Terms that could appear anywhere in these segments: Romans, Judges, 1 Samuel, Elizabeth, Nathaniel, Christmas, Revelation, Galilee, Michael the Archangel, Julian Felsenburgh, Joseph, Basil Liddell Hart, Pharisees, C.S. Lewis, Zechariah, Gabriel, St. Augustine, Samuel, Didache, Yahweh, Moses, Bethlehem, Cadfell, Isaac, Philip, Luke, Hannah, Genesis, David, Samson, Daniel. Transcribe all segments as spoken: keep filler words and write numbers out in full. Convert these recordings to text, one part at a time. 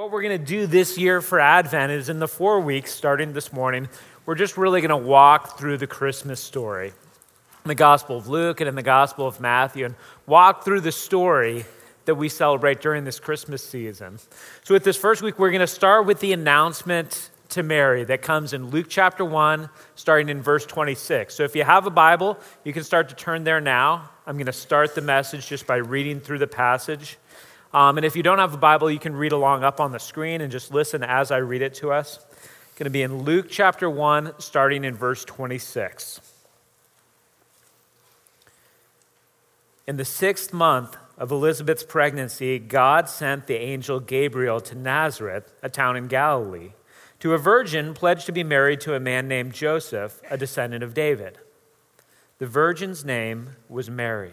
What we're going to do this year for Advent is in the four weeks, starting this morning, we're just really going to walk through the Christmas story in the Gospel of Luke and in the Gospel of Matthew, and walk through the story that we celebrate during this Christmas season. So with this first week, we're going to start with the announcement to Mary that comes in Luke chapter one, starting in verse twenty-six. So if you have a Bible, you can start to turn there now. I'm going to start the message just by reading through the passage. Um, and if you don't have a Bible, you can read along up on the screen and just listen as I read it to us. It's going to be in Luke chapter one, starting in verse twenty-six. In the sixth month of Elizabeth's pregnancy, God sent the angel Gabriel to Nazareth, a town in Galilee, to a virgin pledged to be married to a man named Joseph, a descendant of David. The virgin's name was Mary.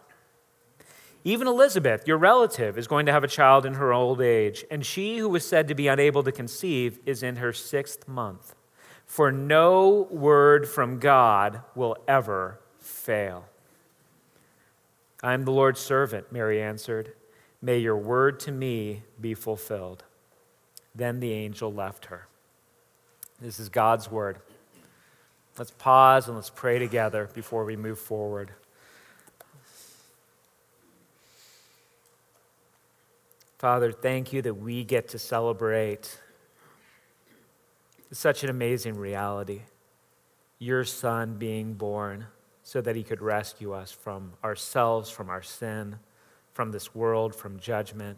Even Elizabeth, your relative, is going to have a child in her old age, and she who was said to be unable to conceive is in her sixth month. For no word from God will ever fail." "I am the Lord's servant," Mary answered. "May your word to me be fulfilled." Then the angel left her. This is God's word. Let's pause and let's pray together before we move forward. Father, thank you that we get to celebrate such an amazing reality, your son being born so that he could rescue us from ourselves, from our sin, from this world, from judgment.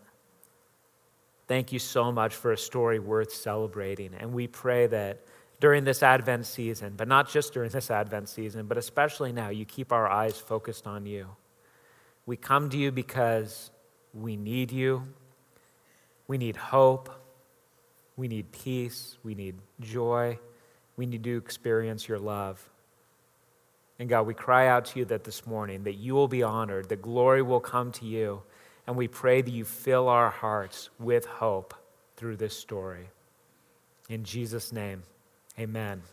Thank you so much for a story worth celebrating. And we pray that during this Advent season, but not just during this Advent season, but especially now, you keep our eyes focused on you. We come to you because we need you. We need hope, we need peace, we need joy, we need to experience your love. And God, we cry out to you that this morning, that you will be honored, that glory will come to you, and we pray that you fill our hearts with hope through this story. In Jesus' name, amen.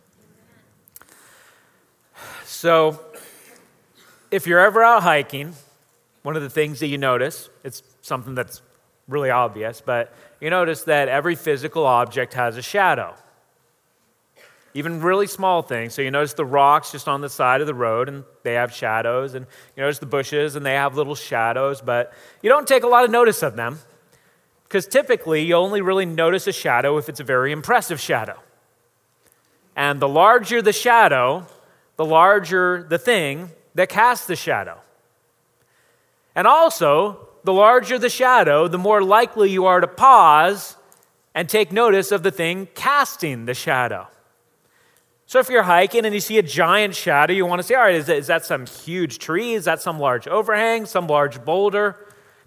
amen. So, if you're ever out hiking, one of the things that you notice, it's something that's really obvious, but you notice that every physical object has a shadow. Even really small things. So you notice the rocks just on the side of the road and they have shadows, and you notice the bushes and they have little shadows, but you don't take a lot of notice of them because typically you only really notice a shadow if it's a very impressive shadow. And the larger the shadow, the larger the thing that casts the shadow. And also, the larger the shadow, the more likely you are to pause and take notice of the thing casting the shadow. So if you're hiking and you see a giant shadow, you want to say, all right, is that, is that some huge tree? Is that some large overhang, some large boulder?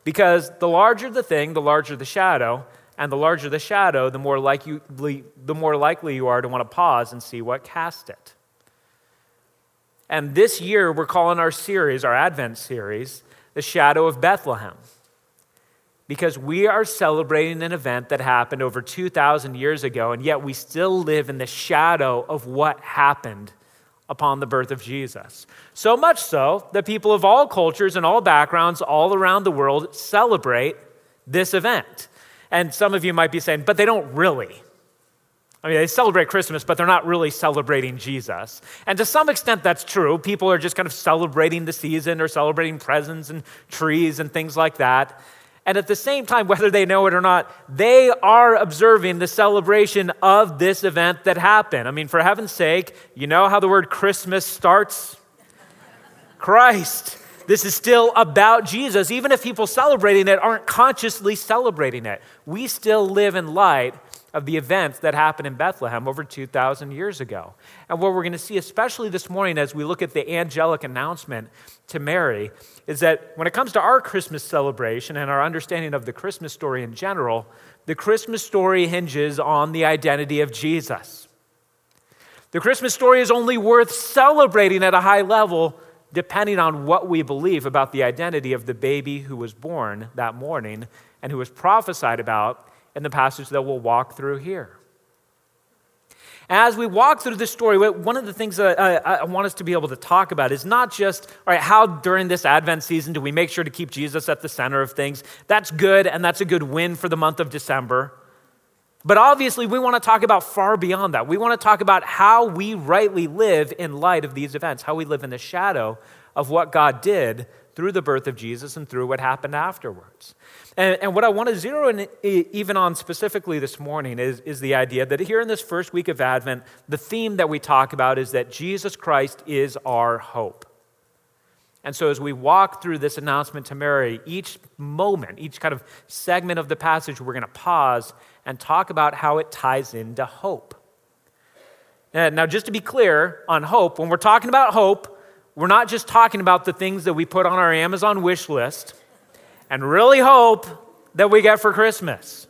Because the larger the thing, the larger the shadow, and the larger the shadow, the more likely, the more likely you are to want to pause and see what cast it. And this year, we're calling our series, our Advent series, The Shadow of Bethlehem, because we are celebrating an event that happened over two thousand years ago, and yet we still live in the shadow of what happened upon the birth of Jesus. So much so that people of all cultures and all backgrounds all around the world celebrate this event. And some of you might be saying, but they don't really. I mean, they celebrate Christmas, but they're not really celebrating Jesus. And to some extent, that's true. People are just kind of celebrating the season or celebrating presents and trees and things like that. And at the same time, whether they know it or not, they are observing the celebration of this event that happened. I mean, for heaven's sake, you know how the word Christmas starts? Christ. This is still about Jesus. Even if people celebrating it aren't consciously celebrating it, we still live in light of the events that happened in Bethlehem over two thousand years ago. And what we're going to see, especially this morning as we look at the angelic announcement to Mary, is that when it comes to our Christmas celebration and our understanding of the Christmas story in general, the Christmas story hinges on the identity of Jesus. The Christmas story is only worth celebrating at a high level depending on what we believe about the identity of the baby who was born that morning and who was prophesied about in the passage that we'll walk through here. As we walk through this story, one of the things that I, I want us to be able to talk about is not just, all right, how during this Advent season do we make sure to keep Jesus at the center of things? That's good, and that's a good win for the month of December. But obviously, we want to talk about far beyond that. We want to talk about how we rightly live in light of these events, how we live in the shadow of what God did through the birth of Jesus and through what happened afterwards. And, and what I want to zero in even on specifically this morning is, is the idea that here in this first week of Advent, the theme that we talk about is that Jesus Christ is our hope. And so as we walk through this announcement to Mary, each moment, each kind of segment of the passage, we're going to pause and talk about how it ties into hope. And now, just to be clear on hope, when we're talking about hope, we're not just talking about the things that we put on our Amazon wish list and really hope that we get for Christmas.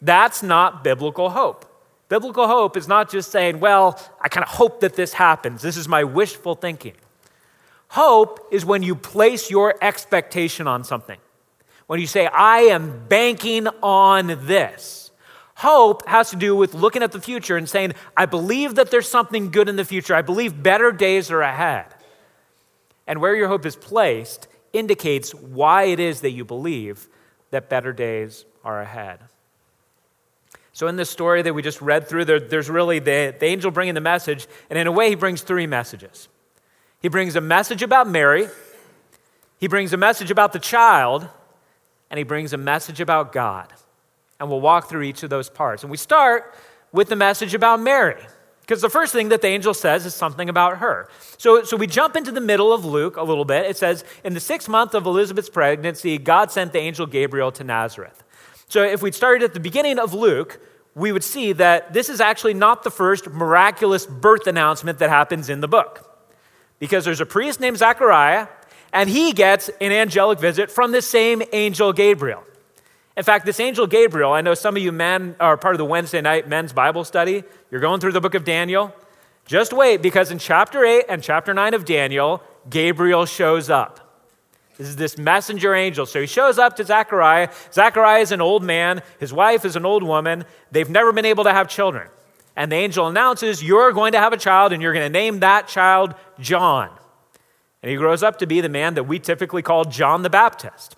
That's not biblical hope. Biblical hope is not just saying, well, I kind of hope that this happens. This is my wishful thinking. Hope is when you place your expectation on something. When you say, I am banking on this. Hope has to do with looking at the future and saying, I believe that there's something good in the future. I believe better days are ahead. And where your hope is placed indicates why it is that you believe that better days are ahead. So in this story that we just read through, there, there's really the, the angel bringing the message. And in a way, he brings three messages. He brings a message about Mary, he brings a message about the child, and he brings a message about God. And we'll walk through each of those parts. And we start with the message about Mary, because the first thing that the angel says is something about her. So, so we jump into the middle of Luke a little bit. It says, in the sixth month of Elizabeth's pregnancy, God sent the angel Gabriel to Nazareth. So if we'd started at the beginning of Luke, we would see that this is actually not the first miraculous birth announcement that happens in the book. Because there's a priest named Zechariah, and he gets an angelic visit from the same angel Gabriel. In fact, this angel Gabriel, I know some of you men are part of the Wednesday night men's Bible study. You're going through the book of Daniel. Just wait, because in chapter eight and chapter nine of Daniel, Gabriel shows up. This is this messenger angel. So he shows up to Zechariah. Zechariah is an old man. His wife is an old woman. They've never been able to have children. And the angel announces, you're going to have a child, and you're going to name that child John. And he grows up to be the man that we typically call John the Baptist.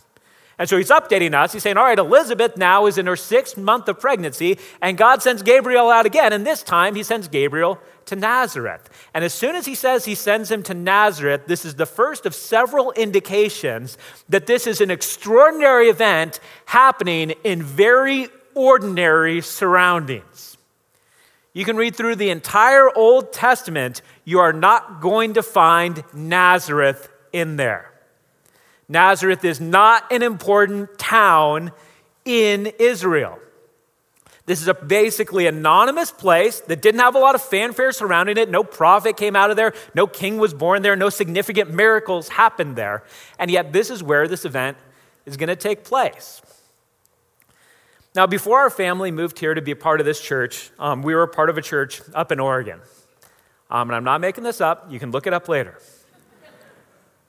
And so he's updating us. He's saying, all right, Elizabeth now is in her sixth month of pregnancy, and God sends Gabriel out again. And this time he sends Gabriel to Nazareth. And as soon as he says he sends him to Nazareth, this is the first of several indications that this is an extraordinary event happening in very ordinary surroundings. You can read through the entire Old Testament. You are not going to find Nazareth in there. Nazareth is not an important town in Israel. This is a basically anonymous place that didn't have a lot of fanfare surrounding it. No prophet came out of there. No king was born there. No significant miracles happened there. And yet this is where this event is going to take place. Now, before our family moved here to be a part of this church, um, we were part of a church up in Oregon. Um, and I'm not making this up. You can look it up later.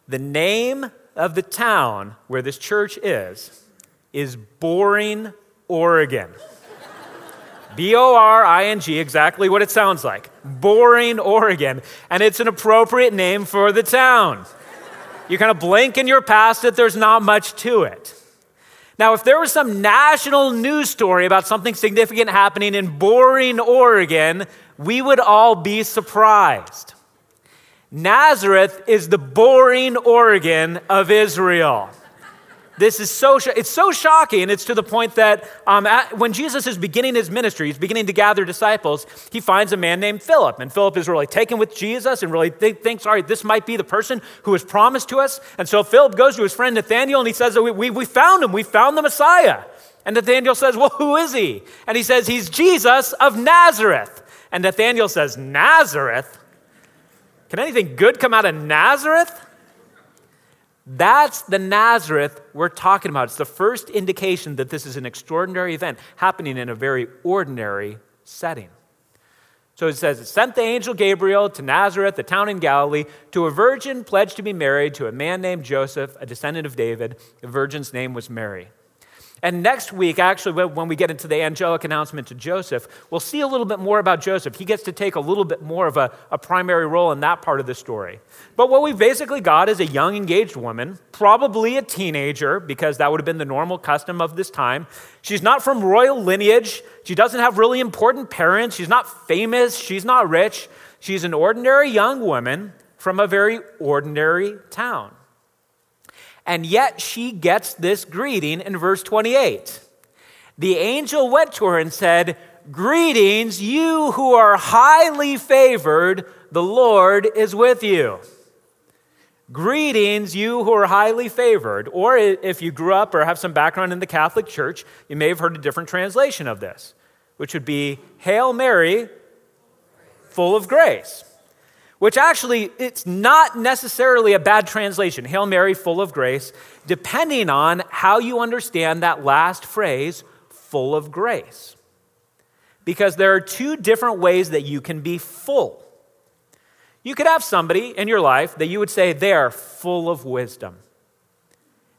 The name of the town where this church is, is Boring, Oregon. B O R I N G, exactly what it sounds like. Boring, Oregon. And it's an appropriate name for the town. You kind of blink in your past that there's not much to it. Now, if there was some national news story about something significant happening in Boring, Oregon, we would all be surprised. Nazareth is the Boring, Oregon of Israel. This is so, sh- it's so shocking. It's to the point that um, at, when Jesus is beginning his ministry, he's beginning to gather disciples, he finds a man named Philip. And Philip is really taken with Jesus and really th- thinks, all right, this might be the person who was promised to us. And so Philip goes to his friend Nathaniel and he says, we, we, we found him. We found the Messiah. And Nathaniel says, well, who is he? And he says, he's Jesus of Nazareth. And Nathaniel says, Nazareth? Can anything good come out of Nazareth? That's the Nazareth we're talking about. It's the first indication that this is an extraordinary event happening in a very ordinary setting. So it says, it sent the angel Gabriel to Nazareth, a town in Galilee, to a virgin pledged to be married to a man named Joseph, a descendant of David. The virgin's name was Mary. And next week, actually, when we get into the angelic announcement to Joseph, we'll see a little bit more about Joseph. He gets to take a little bit more of a, a primary role in that part of the story. But what we basically got is a young engaged woman, probably a teenager, because that would have been the normal custom of this time. She's not from royal lineage. She doesn't have really important parents. She's not famous. She's not rich. She's an ordinary young woman from a very ordinary town. And yet she gets this greeting in verse twenty-eight. The angel went to her and said, "Greetings, you who are highly favored, the Lord is with you." Greetings, you who are highly favored. Or if you grew up or have some background in the Catholic Church, you may have heard a different translation of this, which would be, "Hail Mary, full of grace." Which actually, it's not necessarily a bad translation, Hail Mary, full of grace, depending on how you understand that last phrase, full of grace. Because there are two different ways that you can be full. You could have somebody in your life that you would say, they are full of wisdom.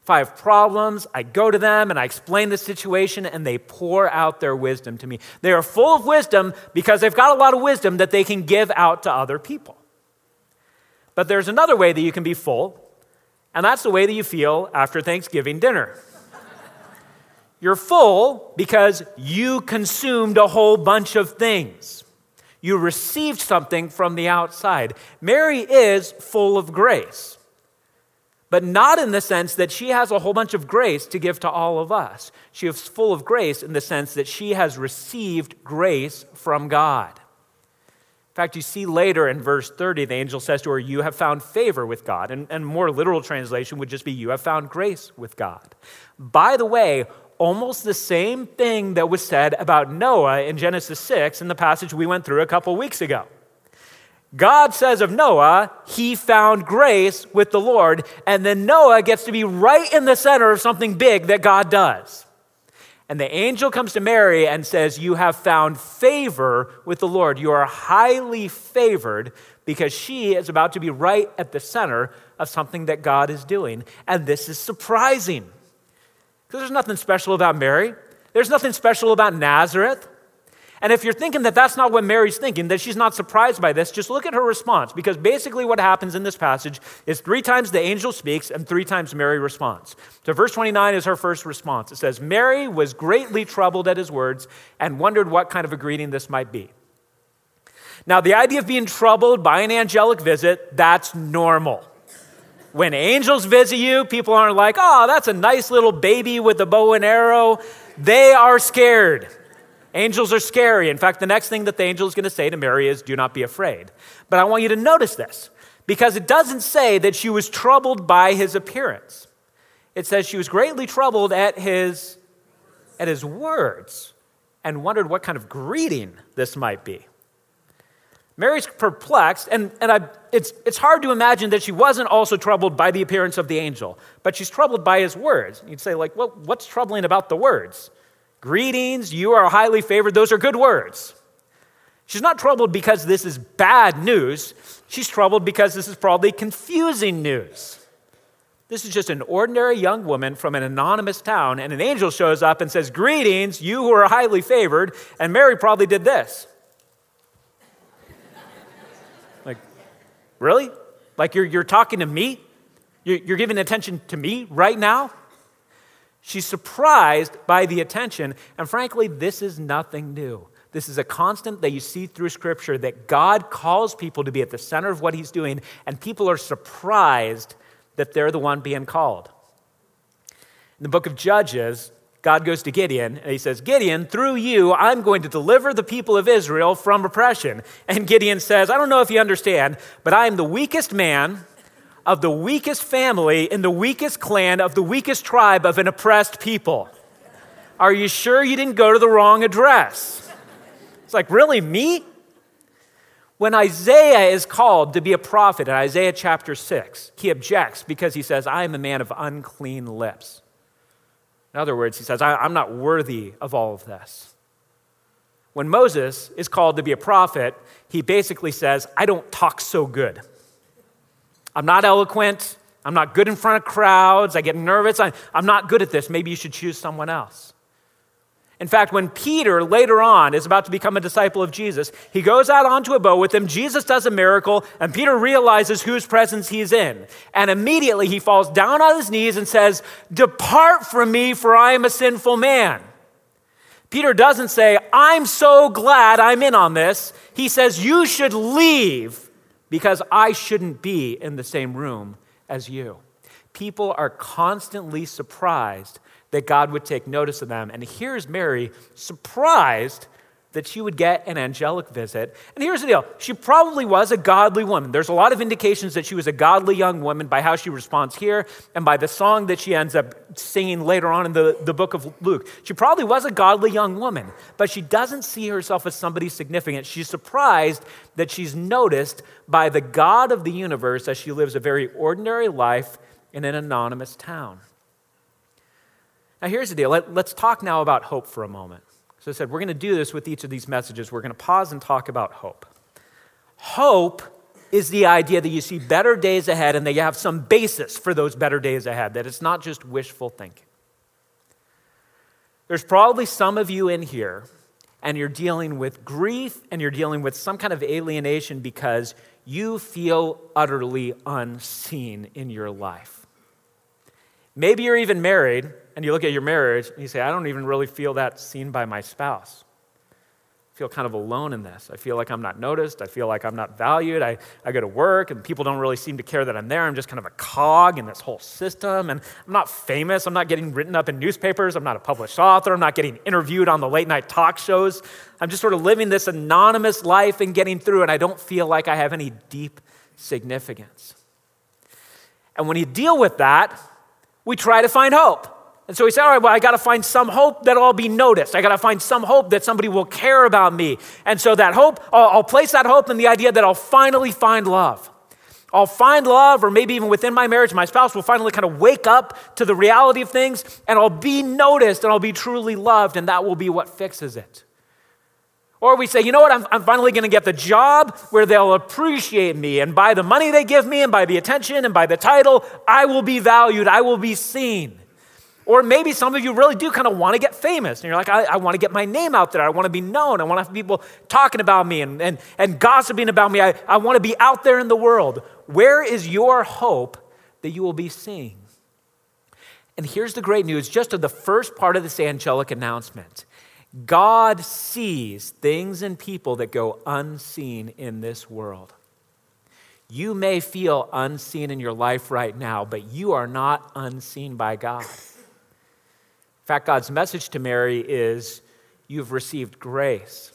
If I have problems, I go to them and I explain the situation and they pour out their wisdom to me. They are full of wisdom because they've got a lot of wisdom that they can give out to other people. But there's another way that you can be full, and that's the way that you feel after Thanksgiving dinner. You're full because you consumed a whole bunch of things. You received something from the outside. Mary is full of grace, but not in the sense that she has a whole bunch of grace to give to all of us. She is full of grace in the sense that she has received grace from God. In fact, you see later in verse thirty, the angel says to her, "You have found favor with God." And, and more literal translation would just be, "You have found grace with God." By the way, almost the same thing that was said about Noah in Genesis six in the passage we went through a couple weeks ago. God says of Noah, he found grace with the Lord, and then Noah gets to be right in the center of something big that God does. And the angel comes to Mary and says, "You have found favor with the Lord. You are highly favored," because she is about to be right at the center of something that God is doing. And this is surprising, because there's nothing special about Mary. There's nothing special about Nazareth. And if you're thinking that that's not what Mary's thinking, that she's not surprised by this, just look at her response, because basically what happens in this passage is three times the angel speaks and three times Mary responds. So verse twenty-nine is her first response. It says, "Mary was greatly troubled at his words and wondered what kind of a greeting this might be." Now, the idea of being troubled by an angelic visit, that's normal. When angels visit you, people aren't like, "Oh, that's a nice little baby with a bow and arrow." They are scared. Angels are scary. In fact, the next thing that the angel is going to say to Mary is, "Do not be afraid." But I want you to notice this, because it doesn't say that she was troubled by his appearance. It says she was greatly troubled at his, at his words and wondered what kind of greeting this might be. Mary's perplexed, and, and I, it's, it's hard to imagine that she wasn't also troubled by the appearance of the angel, but she's troubled by his words. You'd say, like, well, what's troubling about the words? Greetings, you are highly favored. Those are good words. She's not troubled because this is bad news. She's troubled because this is probably confusing news. This is just an ordinary young woman from an anonymous town, and an angel shows up and says, "Greetings, you who are highly favored." And Mary probably did this. Like, really? Like, you're, you're talking to me? You're, you're giving attention to me right now? She's surprised by the attention, and frankly, this is nothing new. This is a constant that you see through Scripture, that God calls people to be at the center of what he's doing, and people are surprised that they're the one being called. In the book of Judges, God goes to Gideon and he says, Gideon, through you, I'm going to deliver the people of Israel from oppression. And Gideon says, I don't know if you understand, but I am the weakest man of the weakest family in the weakest clan of the weakest tribe of an oppressed people. Are you sure you didn't go to the wrong address? It's like, really, me? When Isaiah is called to be a prophet in Isaiah chapter six, he objects because he says, I am a man of unclean lips. In other words, he says, I'm not worthy of all of this. When Moses is called to be a prophet, he basically says, I don't talk so good. I'm not eloquent. I'm not good in front of crowds. I get nervous. I'm not good at this. Maybe you should choose someone else. In fact, when Peter later on is about to become a disciple of Jesus, he goes out onto a boat with him. Jesus does a miracle, and Peter realizes whose presence he's in. And immediately he falls down on his knees and says, depart from me, for I am a sinful man. Peter doesn't say, I'm so glad I'm in on this. He says, you should leave because I shouldn't be in the same room as you. People are constantly surprised that God would take notice of them. And here's Mary, surprised that she would get an angelic visit. And here's the deal. She probably was a godly woman. There's a lot of indications that she was a godly young woman by how she responds here and by the song that she ends up singing later on in the, the book of Luke. She probably was a godly young woman, but she doesn't see herself as somebody significant. She's surprised that she's noticed by the God of the universe as she lives a very ordinary life in an anonymous town. Now, here's the deal. Let, let's talk now about hope for a moment. So I said, we're going to do this with each of these messages. We're going to pause and talk about hope. Hope is the idea that you see better days ahead and that you have some basis for those better days ahead, that it's not just wishful thinking. There's probably some of you in here and you're dealing with grief and you're dealing with some kind of alienation because you feel utterly unseen in your life. Maybe you're even married, and you look at your marriage, and you say, I don't even really feel that seen by my spouse. I feel kind of alone in this. I feel like I'm not noticed. I feel like I'm not valued. I, I go to work, and people don't really seem to care that I'm there. I'm just kind of a cog in this whole system, and I'm not famous. I'm not getting written up in newspapers. I'm not a published author. I'm not getting interviewed on the late-night talk shows. I'm just sort of living this anonymous life and getting through, and I don't feel like I have any deep significance. And when you deal with that, we try to find hope. And so he said, all right, well, I got to find some hope that I'll be noticed. I got to find some hope that somebody will care about me. And so that hope, I'll, I'll place that hope in the idea that I'll finally find love. I'll find love, or maybe even within my marriage, my spouse will finally kind of wake up to the reality of things, and I'll be noticed, and I'll be truly loved, and that will be what fixes it. Or we say, you know what, I'm, I'm finally going to get the job where they'll appreciate me, and by the money they give me, and by the attention, and by the title, I will be valued, I will be seen. Or maybe some of you really do kind of want to get famous. And you're like, I, I want to get my name out there. I want to be known. I want to have people talking about me and, and, and gossiping about me. I, I want to be out there in the world. Where is your hope that you will be seen? And here's the great news, just of the first part of this angelic announcement. God sees things and people that go unseen in this world. You may feel unseen in your life right now, but you are not unseen by God. In fact, God's message to Mary is, you've received grace,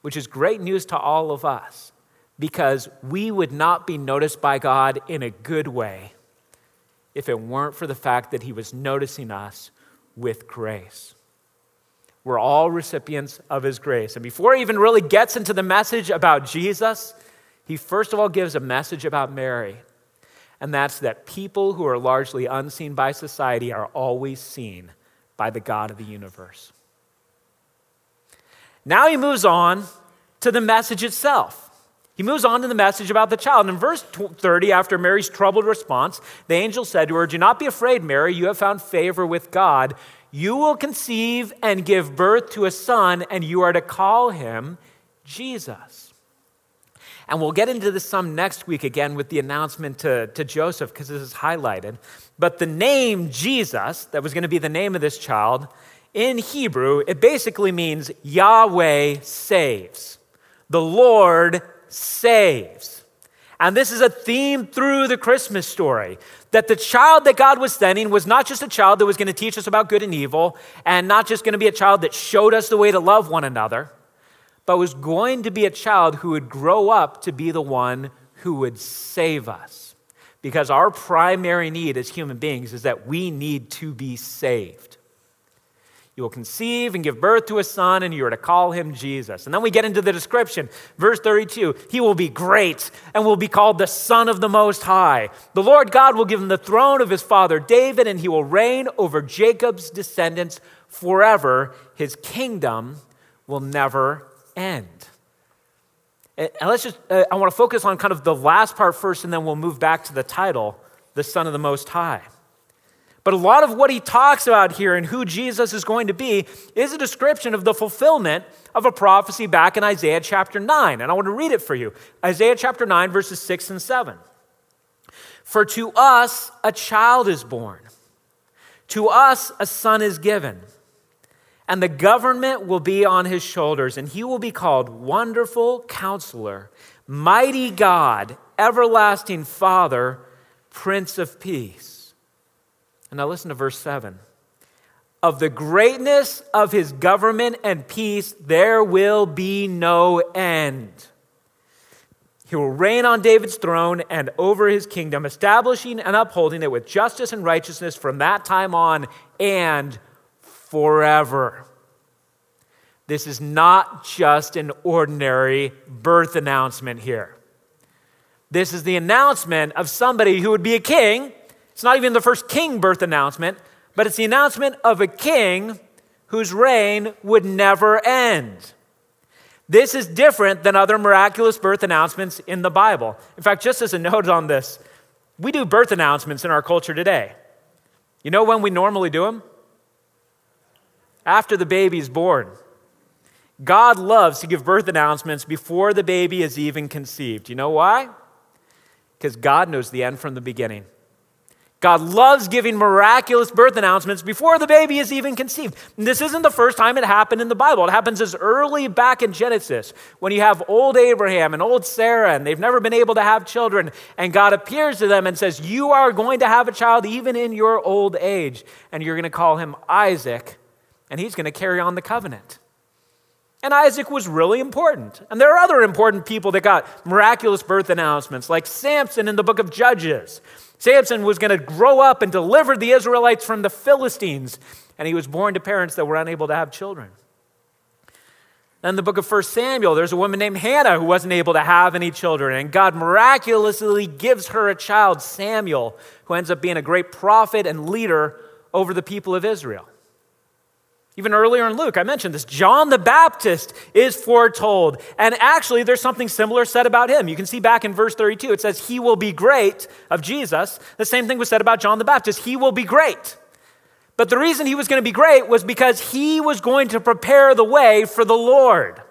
which is great news to all of us because we would not be noticed by God in a good way if it weren't for the fact that he was noticing us with grace. We're all recipients of his grace. And before he even really gets into the message about Jesus, he first of all gives a message about Mary, and that's that people who are largely unseen by society are always seen by the God of the universe. Now he moves on to the message itself. He moves on to the message about the child. And in verse thirty, after Mary's troubled response, the angel said to her, do not be afraid, Mary, you have found favor with God. You will conceive and give birth to a son, and you are to call him Jesus. And we'll get into this some next week again with the announcement to, to Joseph, because this is highlighted. But the name Jesus, that was going to be the name of this child, in Hebrew, it basically means Yahweh saves. The Lord saves. And this is a theme through the Christmas story, that the child that God was sending was not just a child that was going to teach us about good and evil, and not just going to be a child that showed us the way to love one another, but was going to be a child who would grow up to be the one who would save us. Because our primary need as human beings is that we need to be saved. You will conceive and give birth to a son, and you are to call him Jesus. And then we get into the description. Verse thirty-two, he will be great and will be called the Son of the Most High. The Lord God will give him the throne of his father David, and he will reign over Jacob's descendants forever. His kingdom will never end. And let's just, uh, I want to focus on kind of the last part first, and then we'll move back to the title, the Son of the Most High. But a lot of what he talks about here and who Jesus is going to be is a description of the fulfillment of a prophecy back in Isaiah chapter nine. And I want to read it for you. Isaiah chapter nine, verses six and seven. For to us a child is born. To us a son is given. And the government will be on his shoulders. And he will be called Wonderful Counselor, Mighty God, Everlasting Father, Prince of Peace. And now listen to verse seven. Of the greatness of his government and peace, there will be no end. He will reign on David's throne and over his kingdom, establishing and upholding it with justice and righteousness from that time on and forever. This is not just an ordinary birth announcement here. This is the announcement of somebody who would be a king. It's not even the first king birth announcement, but it's the announcement of a king whose reign would never end. This is different than other miraculous birth announcements in the Bible. In fact, just as a note on this, we do birth announcements in our culture today. You know when we normally do them? After the baby's born. God loves to give birth announcements before the baby is even conceived. You know why? Because God knows the end from the beginning. God loves giving miraculous birth announcements before the baby is even conceived. And this isn't the first time it happened in the Bible. It happens as early back in Genesis when you have old Abraham and old Sarah, and they've never been able to have children. And God appears to them and says, you are going to have a child even in your old age. And you're going to call him Isaac, and he's going to carry on the covenant. And Isaac was really important. And there are other important people that got miraculous birth announcements, like Samson in the book of Judges. Samson was going to grow up and deliver the Israelites from the Philistines, and he was born to parents that were unable to have children. In the book of First Samuel, there's a woman named Hannah who wasn't able to have any children, and God miraculously gives her a child, Samuel, who ends up being a great prophet and leader over the people of Israel. Even earlier in Luke, I mentioned this, John the Baptist is foretold. And actually, there's something similar said about him. You can see back in verse thirty-two, it says, he will be great of Jesus. The same thing was said about John the Baptist. He will be great. But the reason he was going to be great was because he was going to prepare the way for the Lord.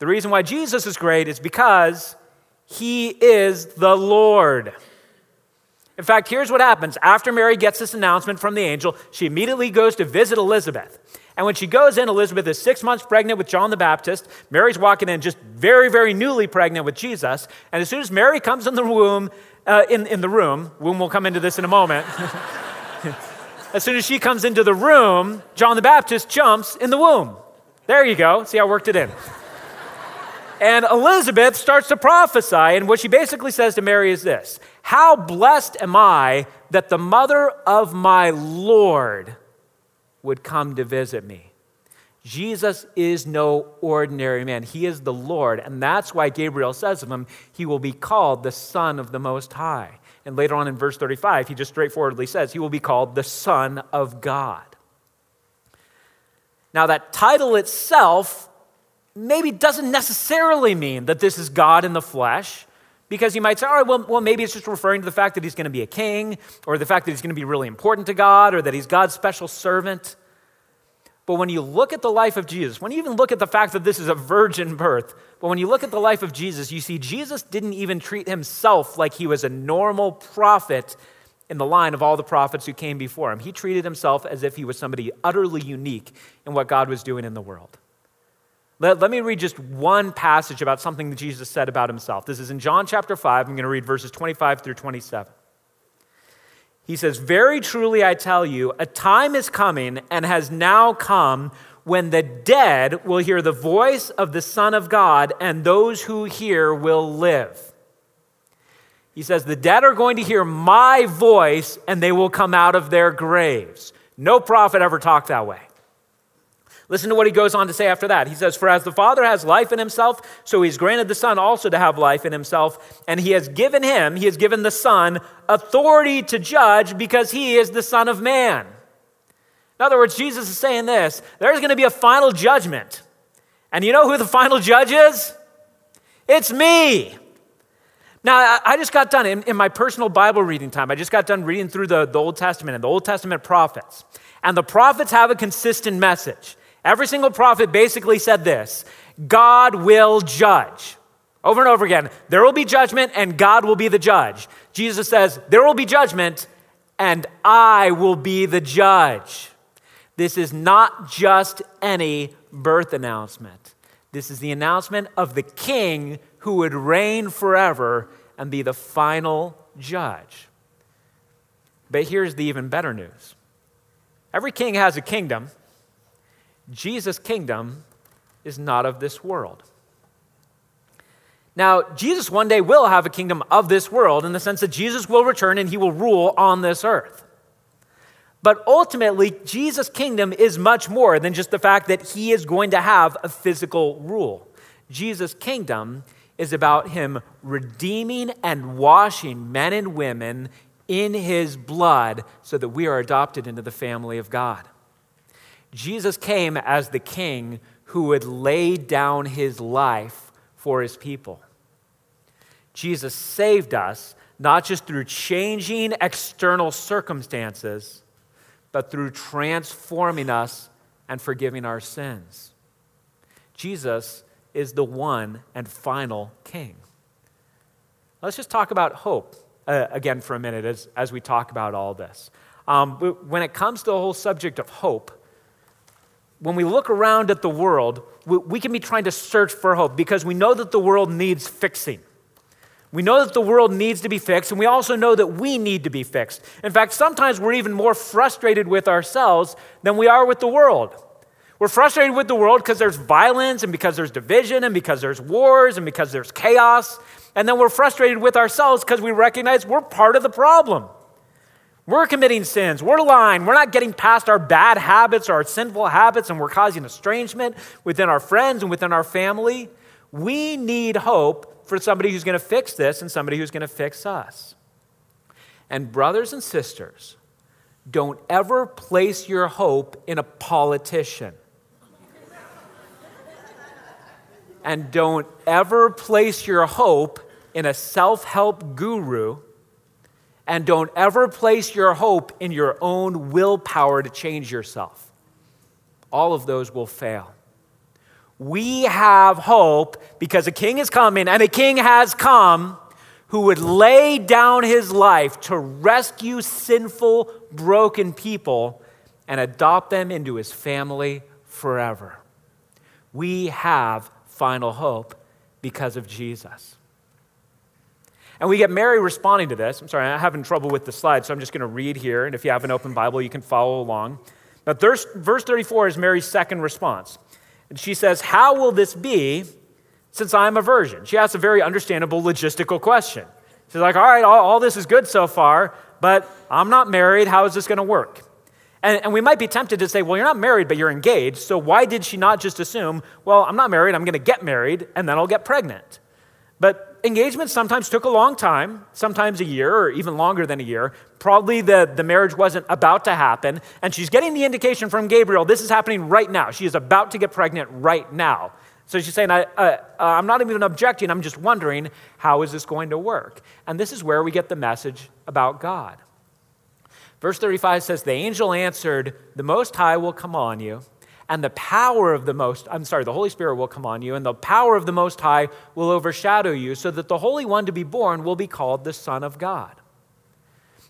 The reason why Jesus is great is because he is the Lord. In fact, here's what happens. After Mary gets this announcement from the angel, she immediately goes to visit Elizabeth. And when she goes in, Elizabeth is six months pregnant with John the Baptist. Mary's walking in just very, very newly pregnant with Jesus. And as soon as Mary comes in the womb, uh, in, in the room, womb we'll come into this in a moment. As soon as she comes into the room, John the Baptist jumps in the womb. There you go. See, I worked it in. And Elizabeth starts to prophesy. And what she basically says to Mary is this. How blessed am I that the mother of my Lord would come to visit me. Jesus is no ordinary man. He is the Lord. And that's why Gabriel says of him, he will be called the Son of the Most High. And later on in verse thirty-five, he just straightforwardly says, he will be called the Son of God. Now that title itself maybe doesn't necessarily mean that this is God in the flesh, because you might say, all right, well, well, maybe it's just referring to the fact that he's going to be a king, or the fact that he's going to be really important to God, or that he's God's special servant. But when you look at the life of Jesus, when you even look at the fact that this is a virgin birth, but when you look at the life of Jesus, you see Jesus didn't even treat himself like he was a normal prophet in the line of all the prophets who came before him. He treated himself as if he was somebody utterly unique in what God was doing in the world. Let, let me read just one passage about something that Jesus said about himself. This is in John chapter five. I'm going to read verses twenty-five through twenty-seven. He says, "Very truly I tell you, a time is coming and has now come when the dead will hear the voice of the Son of God, and those who hear will live." He says, the dead are going to hear my voice and they will come out of their graves. No prophet ever talked that way. Listen to what he goes on to say after that. He says, "For as the Father has life in himself, so he's granted the Son also to have life in himself. And he has given him, he has given the Son, authority to judge because he is the Son of Man." In other words, Jesus is saying this: there's going to be a final judgment. And you know who the final judge is? It's me. Now, I just got done, in, in my personal Bible reading time, I just got done reading through the, the Old Testament and the Old Testament prophets. And the prophets have a consistent message. Every single prophet basically said this: God will judge. Over and over again, there will be judgment and God will be the judge. Jesus says, there will be judgment and I will be the judge. This is not just any birth announcement. This is the announcement of the King who would reign forever and be the final judge. But here's the even better news. Every king has a kingdom. Jesus' kingdom is not of this world. Now, Jesus one day will have a kingdom of this world in the sense that Jesus will return and he will rule on this earth. But ultimately, Jesus' kingdom is much more than just the fact that he is going to have a physical rule. Jesus' kingdom is about him redeeming and washing men and women in his blood so that we are adopted into the family of God. Jesus came as the king who would lay down his life for his people. Jesus saved us not just through changing external circumstances, but through transforming us and forgiving our sins. Jesus is the one and final king. Let's just talk about hope uh, again for a minute as, as we talk about all this. Um, when it comes to the whole subject of hope, when we look around at the world, we can be trying to search for hope because we know that the world needs fixing. We know that the world needs to be fixed, and we also know that we need to be fixed. In fact, sometimes we're even more frustrated with ourselves than we are with the world. We're frustrated with the world because there's violence and because there's division and because there's wars and because there's chaos. And then we're frustrated with ourselves because we recognize we're part of the problem. We're committing sins, we're lying, we're not getting past our bad habits, our sinful habits, and we're causing estrangement within our friends and within our family. We need hope for somebody who's going to fix this and somebody who's going to fix us. And brothers and sisters, don't ever place your hope in a politician. And don't ever place your hope in a self-help guru. And don't ever place your hope in your own willpower to change yourself. All of those will fail. We have hope because a king is coming, and a king has come who would lay down his life to rescue sinful, broken people and adopt them into his family forever. We have final hope because of Jesus. And we get Mary responding to this. I'm sorry, I'm having trouble with the slide, so I'm just going to read here. And if you have an open Bible, you can follow along. But verse thirty-four is Mary's second response. And she says, "How will this be since I am a virgin?" She asks a very understandable logistical question. She's like, all right, all, all this is good so far, but I'm not married. How is this going to work? And, and we might be tempted to say, well, you're not married, but you're engaged. So why did she not just assume, well, I'm not married. I'm going to get married, and then I'll get pregnant. But engagement sometimes took a long time, sometimes a year or even longer than a year. Probably the, the marriage wasn't about to happen. And she's getting the indication from Gabriel, this is happening right now. She is about to get pregnant right now. So she's saying, I, uh, I'm not even objecting. I'm just wondering, how is this going to work? And this is where we get the message about God. Verse thirty-five says, "The angel answered, the Most High will come on you. And the power of the Most, I'm sorry, the Holy Spirit will come on you, and the power of the Most High will overshadow you, so that the Holy One to be born will be called the Son of God."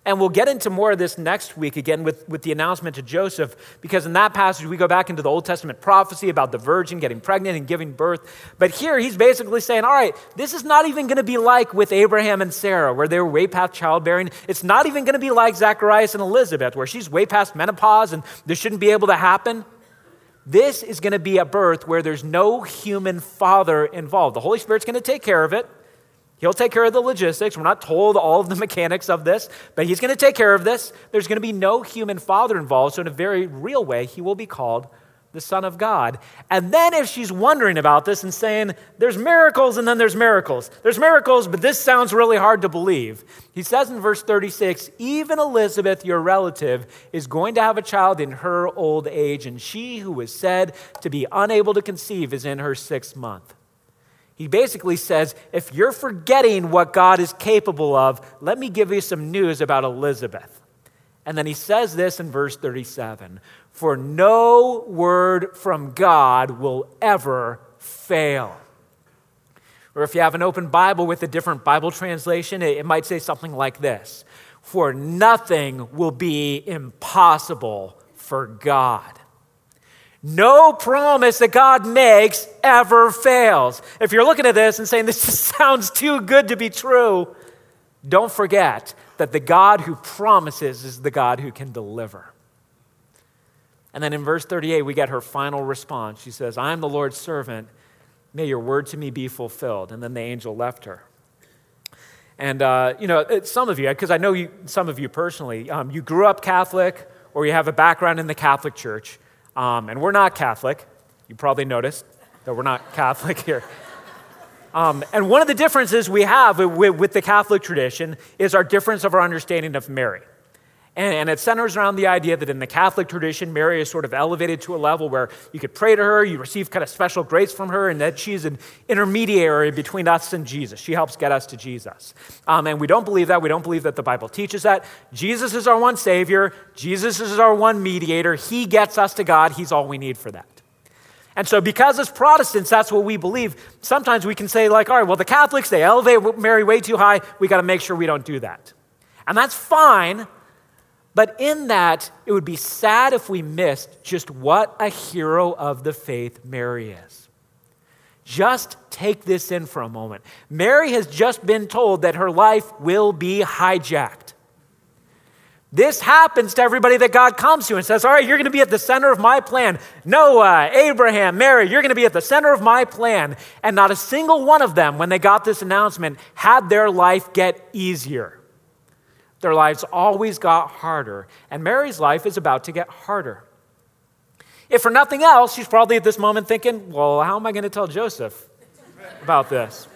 And we'll get into more of this next week, again, with, with the announcement to Joseph, because in that passage, we go back into the Old Testament prophecy about the virgin getting pregnant and giving birth. But here, he's basically saying, all right, this is not even going to be like with Abraham and Sarah, where they were way past childbearing. It's not even going to be like Zacharias and Elizabeth, where she's way past menopause and this shouldn't be able to happen. This is going to be a birth where there's no human father involved. The Holy Spirit's going to take care of it. He'll take care of the logistics. We're not told all of the mechanics of this, but he's going to take care of this. There's going to be no human father involved. So in a very real way, he will be called the Son of God. And then if she's wondering about this and saying, there's miracles and then there's miracles. There's miracles, but this sounds really hard to believe. He says in verse thirty-six, even Elizabeth, your relative, is going to have a child in her old age, and she who was said to be unable to conceive is in her sixth month. He basically says, if you're forgetting what God is capable of, let me give you some news about Elizabeth. And then he says this in verse thirty-seven, for no word from God will ever fail. Or if you have an open Bible with a different Bible translation, it might say something like this, for nothing will be impossible for God. No promise that God makes ever fails. If you're looking at this and saying, this just sounds too good to be true, don't forget that the God who promises is the God who can deliver. And then in verse thirty-eight, we get her final response. She says, I am the Lord's servant. May your word to me be fulfilled. And then the angel left her. And, uh, you know, some of you, because I know you, some of you personally, um, you grew up Catholic or you have a background in the Catholic Church. Um, and we're not Catholic. You probably noticed that we're not Catholic here. Um, and one of the differences we have with, with the Catholic tradition is our difference of our understanding of Mary. And, and it centers around the idea that in the Catholic tradition, Mary is sort of elevated to a level where you could pray to her, you receive kind of special grace from her, and that she's an intermediary between us and Jesus. She helps get us to Jesus. Um, and we don't believe that. We don't believe that the Bible teaches that. Jesus is our one Savior. Jesus is our one mediator. He gets us to God. He's all we need for that. And so because as Protestants, that's what we believe, sometimes we can say like, all right, well, the Catholics, they elevate Mary way too high. We got to make sure we don't do that. And that's fine. But in that, it would be sad if we missed just what a hero of the faith Mary is. Just take this in for a moment. Mary has just been told that her life will be hijacked. This happens to everybody that God comes to and says, all right, you're going to be at the center of my plan. Noah, Abraham, Mary, you're going to be at the center of my plan. And not a single one of them, when they got this announcement, had their life get easier. Their lives always got harder, and Mary's life is about to get harder. If for nothing else, she's probably at this moment thinking, well, how am I going to tell Joseph about this?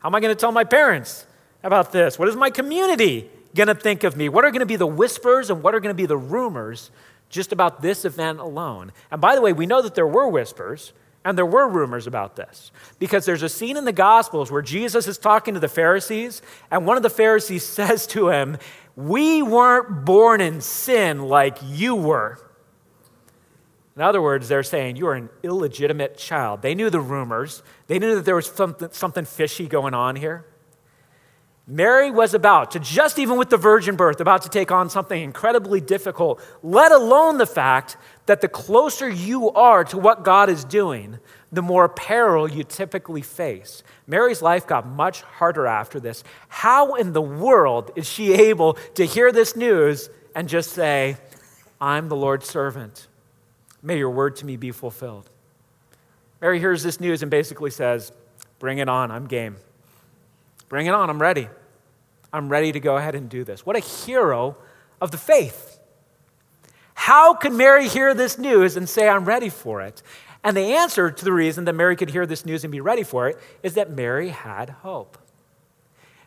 How am I going to tell my parents about this? What is my community going to think of me? What are going to be the whispers and what are going to be the rumors just about this event alone? And by the way, we know that there were whispers. And there were rumors about this because there's a scene in the Gospels where Jesus is talking to the Pharisees, and one of the Pharisees says to him, we weren't born in sin like you were. In other words, they're saying, you are an illegitimate child. They knew the rumors. They knew that there was something, something fishy going on here. Mary was about to, just even with the virgin birth, about to take on something incredibly difficult, let alone the fact that the closer you are to what God is doing, the more peril you typically face. Mary's life got much harder after this. How in the world is she able to hear this news and just say, I'm the Lord's servant. May your word to me be fulfilled. Mary hears this news and basically says, bring it on, I'm game. Bring it on, I'm ready. I'm ready to go ahead and do this. What a hero of the faith. How could Mary hear this news and say, I'm ready for it? And the answer to the reason that Mary could hear this news and be ready for it is that Mary had hope.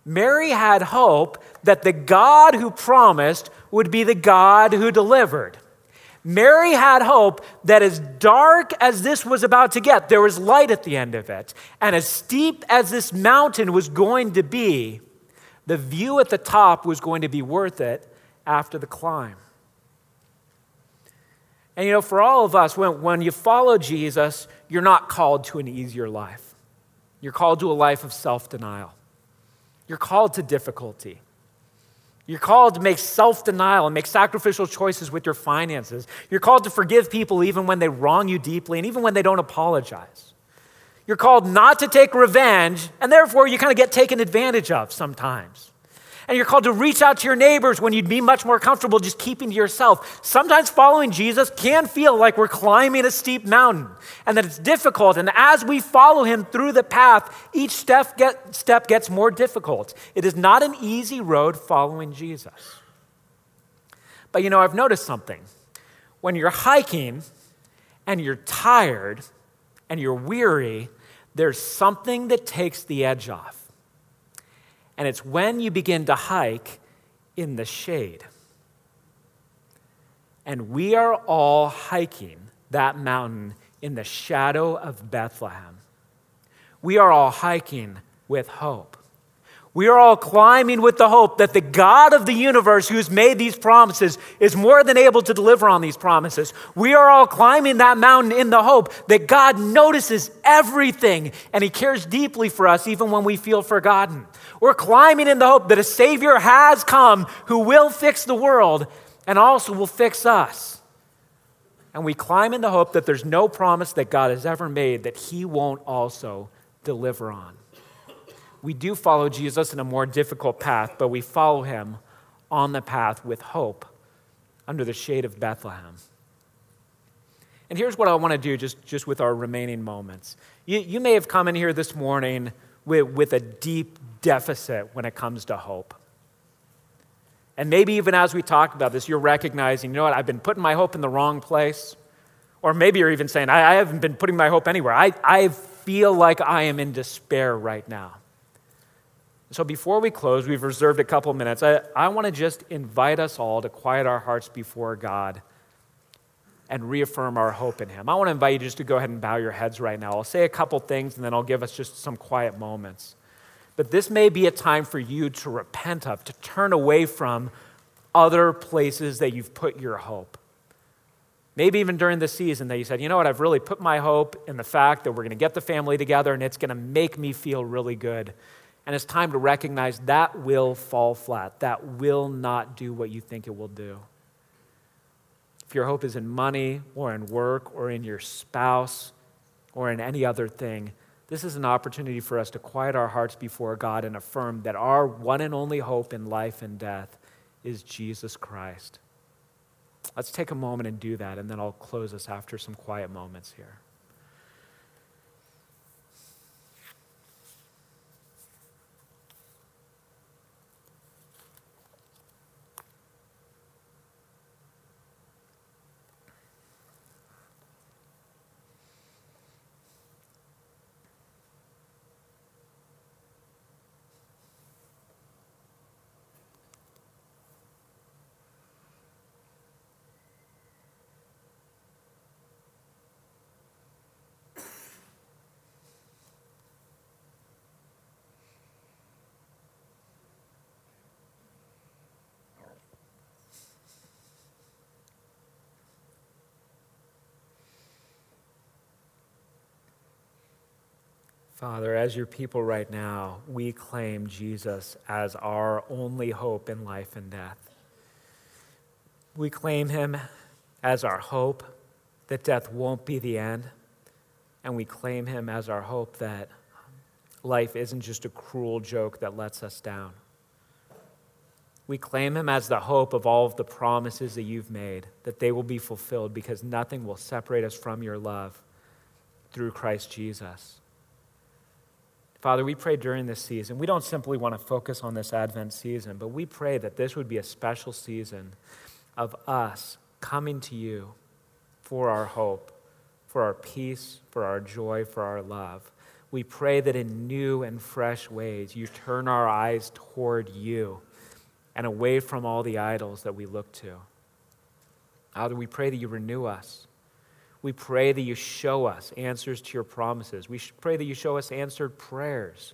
Mary had hope that the God who promised would be the God who delivered. Mary had hope that as dark as this was about to get, there was light at the end of it. And as steep as this mountain was going to be, the view at the top was going to be worth it after the climb. And you know, for all of us, when, when you follow Jesus, you're not called to an easier life. You're called to a life of self-denial. You're called to difficulty. You're called to make self-denial and make sacrificial choices with your finances. You're called to forgive people even when they wrong you deeply and even when they don't apologize. You're called not to take revenge, and therefore you kind of get taken advantage of sometimes. And you're called to reach out to your neighbors when you'd be much more comfortable just keeping to yourself. Sometimes following Jesus can feel like we're climbing a steep mountain and that it's difficult. And as we follow him through the path, each step, get, step gets more difficult. It is not an easy road following Jesus. But you know, I've noticed something. When you're hiking and you're tired and you're weary, there's something that takes the edge off. And it's when you begin to hike in the shade. And we are all hiking that mountain in the shadow of Bethlehem. We are all hiking with hope. We are all climbing with the hope that the God of the universe who's made these promises is more than able to deliver on these promises. We are all climbing that mountain in the hope that God notices everything and he cares deeply for us even when we feel forgotten. We're climbing in the hope that a Savior has come who will fix the world and also will fix us. And we climb in the hope that there's no promise that God has ever made that he won't also deliver on. We do follow Jesus in a more difficult path, but we follow him on the path with hope under the shade of Bethlehem. And here's what I want to do just, just with our remaining moments. You, you may have come in here this morning with, with a deep deficit when it comes to hope. And maybe even as we talk about this, you're recognizing, you know what, I've been putting my hope in the wrong place. Or maybe you're even saying, I, I haven't been putting my hope anywhere. I, I feel like I am in despair right now. So before we close, we've reserved a couple minutes. I, I want to just invite us all to quiet our hearts before God and reaffirm our hope in him. I want to invite you just to go ahead and bow your heads right now. I'll say a couple things and then I'll give us just some quiet moments. But this may be a time for you to repent of, to turn away from other places that you've put your hope. Maybe even during the season that you said, you know what, I've really put my hope in the fact that we're going to get the family together and it's going to make me feel really good. And it's time to recognize that will fall flat. That will not do what you think it will do. If your hope is in money or in work or in your spouse or in any other thing, this is an opportunity for us to quiet our hearts before God and affirm that our one and only hope in life and death is Jesus Christ. Let's take a moment and do that, and then I'll close us after some quiet moments here. Father, as your people right now, we claim Jesus as our only hope in life and death. We claim him as our hope that death won't be the end. And we claim him as our hope that life isn't just a cruel joke that lets us down. We claim him as the hope of all of the promises that you've made, that they will be fulfilled because nothing will separate us from your love through Christ Jesus. Father, we pray during this season, we don't simply want to focus on this Advent season, but we pray that this would be a special season of us coming to you for our hope, for our peace, for our joy, for our love. We pray that in new and fresh ways, you turn our eyes toward you and away from all the idols that we look to. Father, we pray that you renew us. We pray that you show us answers to your promises. We pray that you show us answered prayers.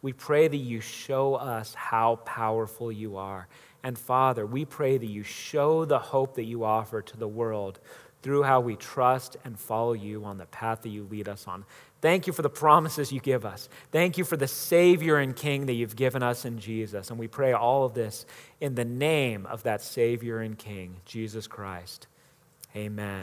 We pray that you show us how powerful you are. And Father, we pray that you show the hope that you offer to the world through how we trust and follow you on the path that you lead us on. Thank you for the promises you give us. Thank you for the Savior and King that you've given us in Jesus. And we pray all of this in the name of that Savior and King, Jesus Christ. Amen.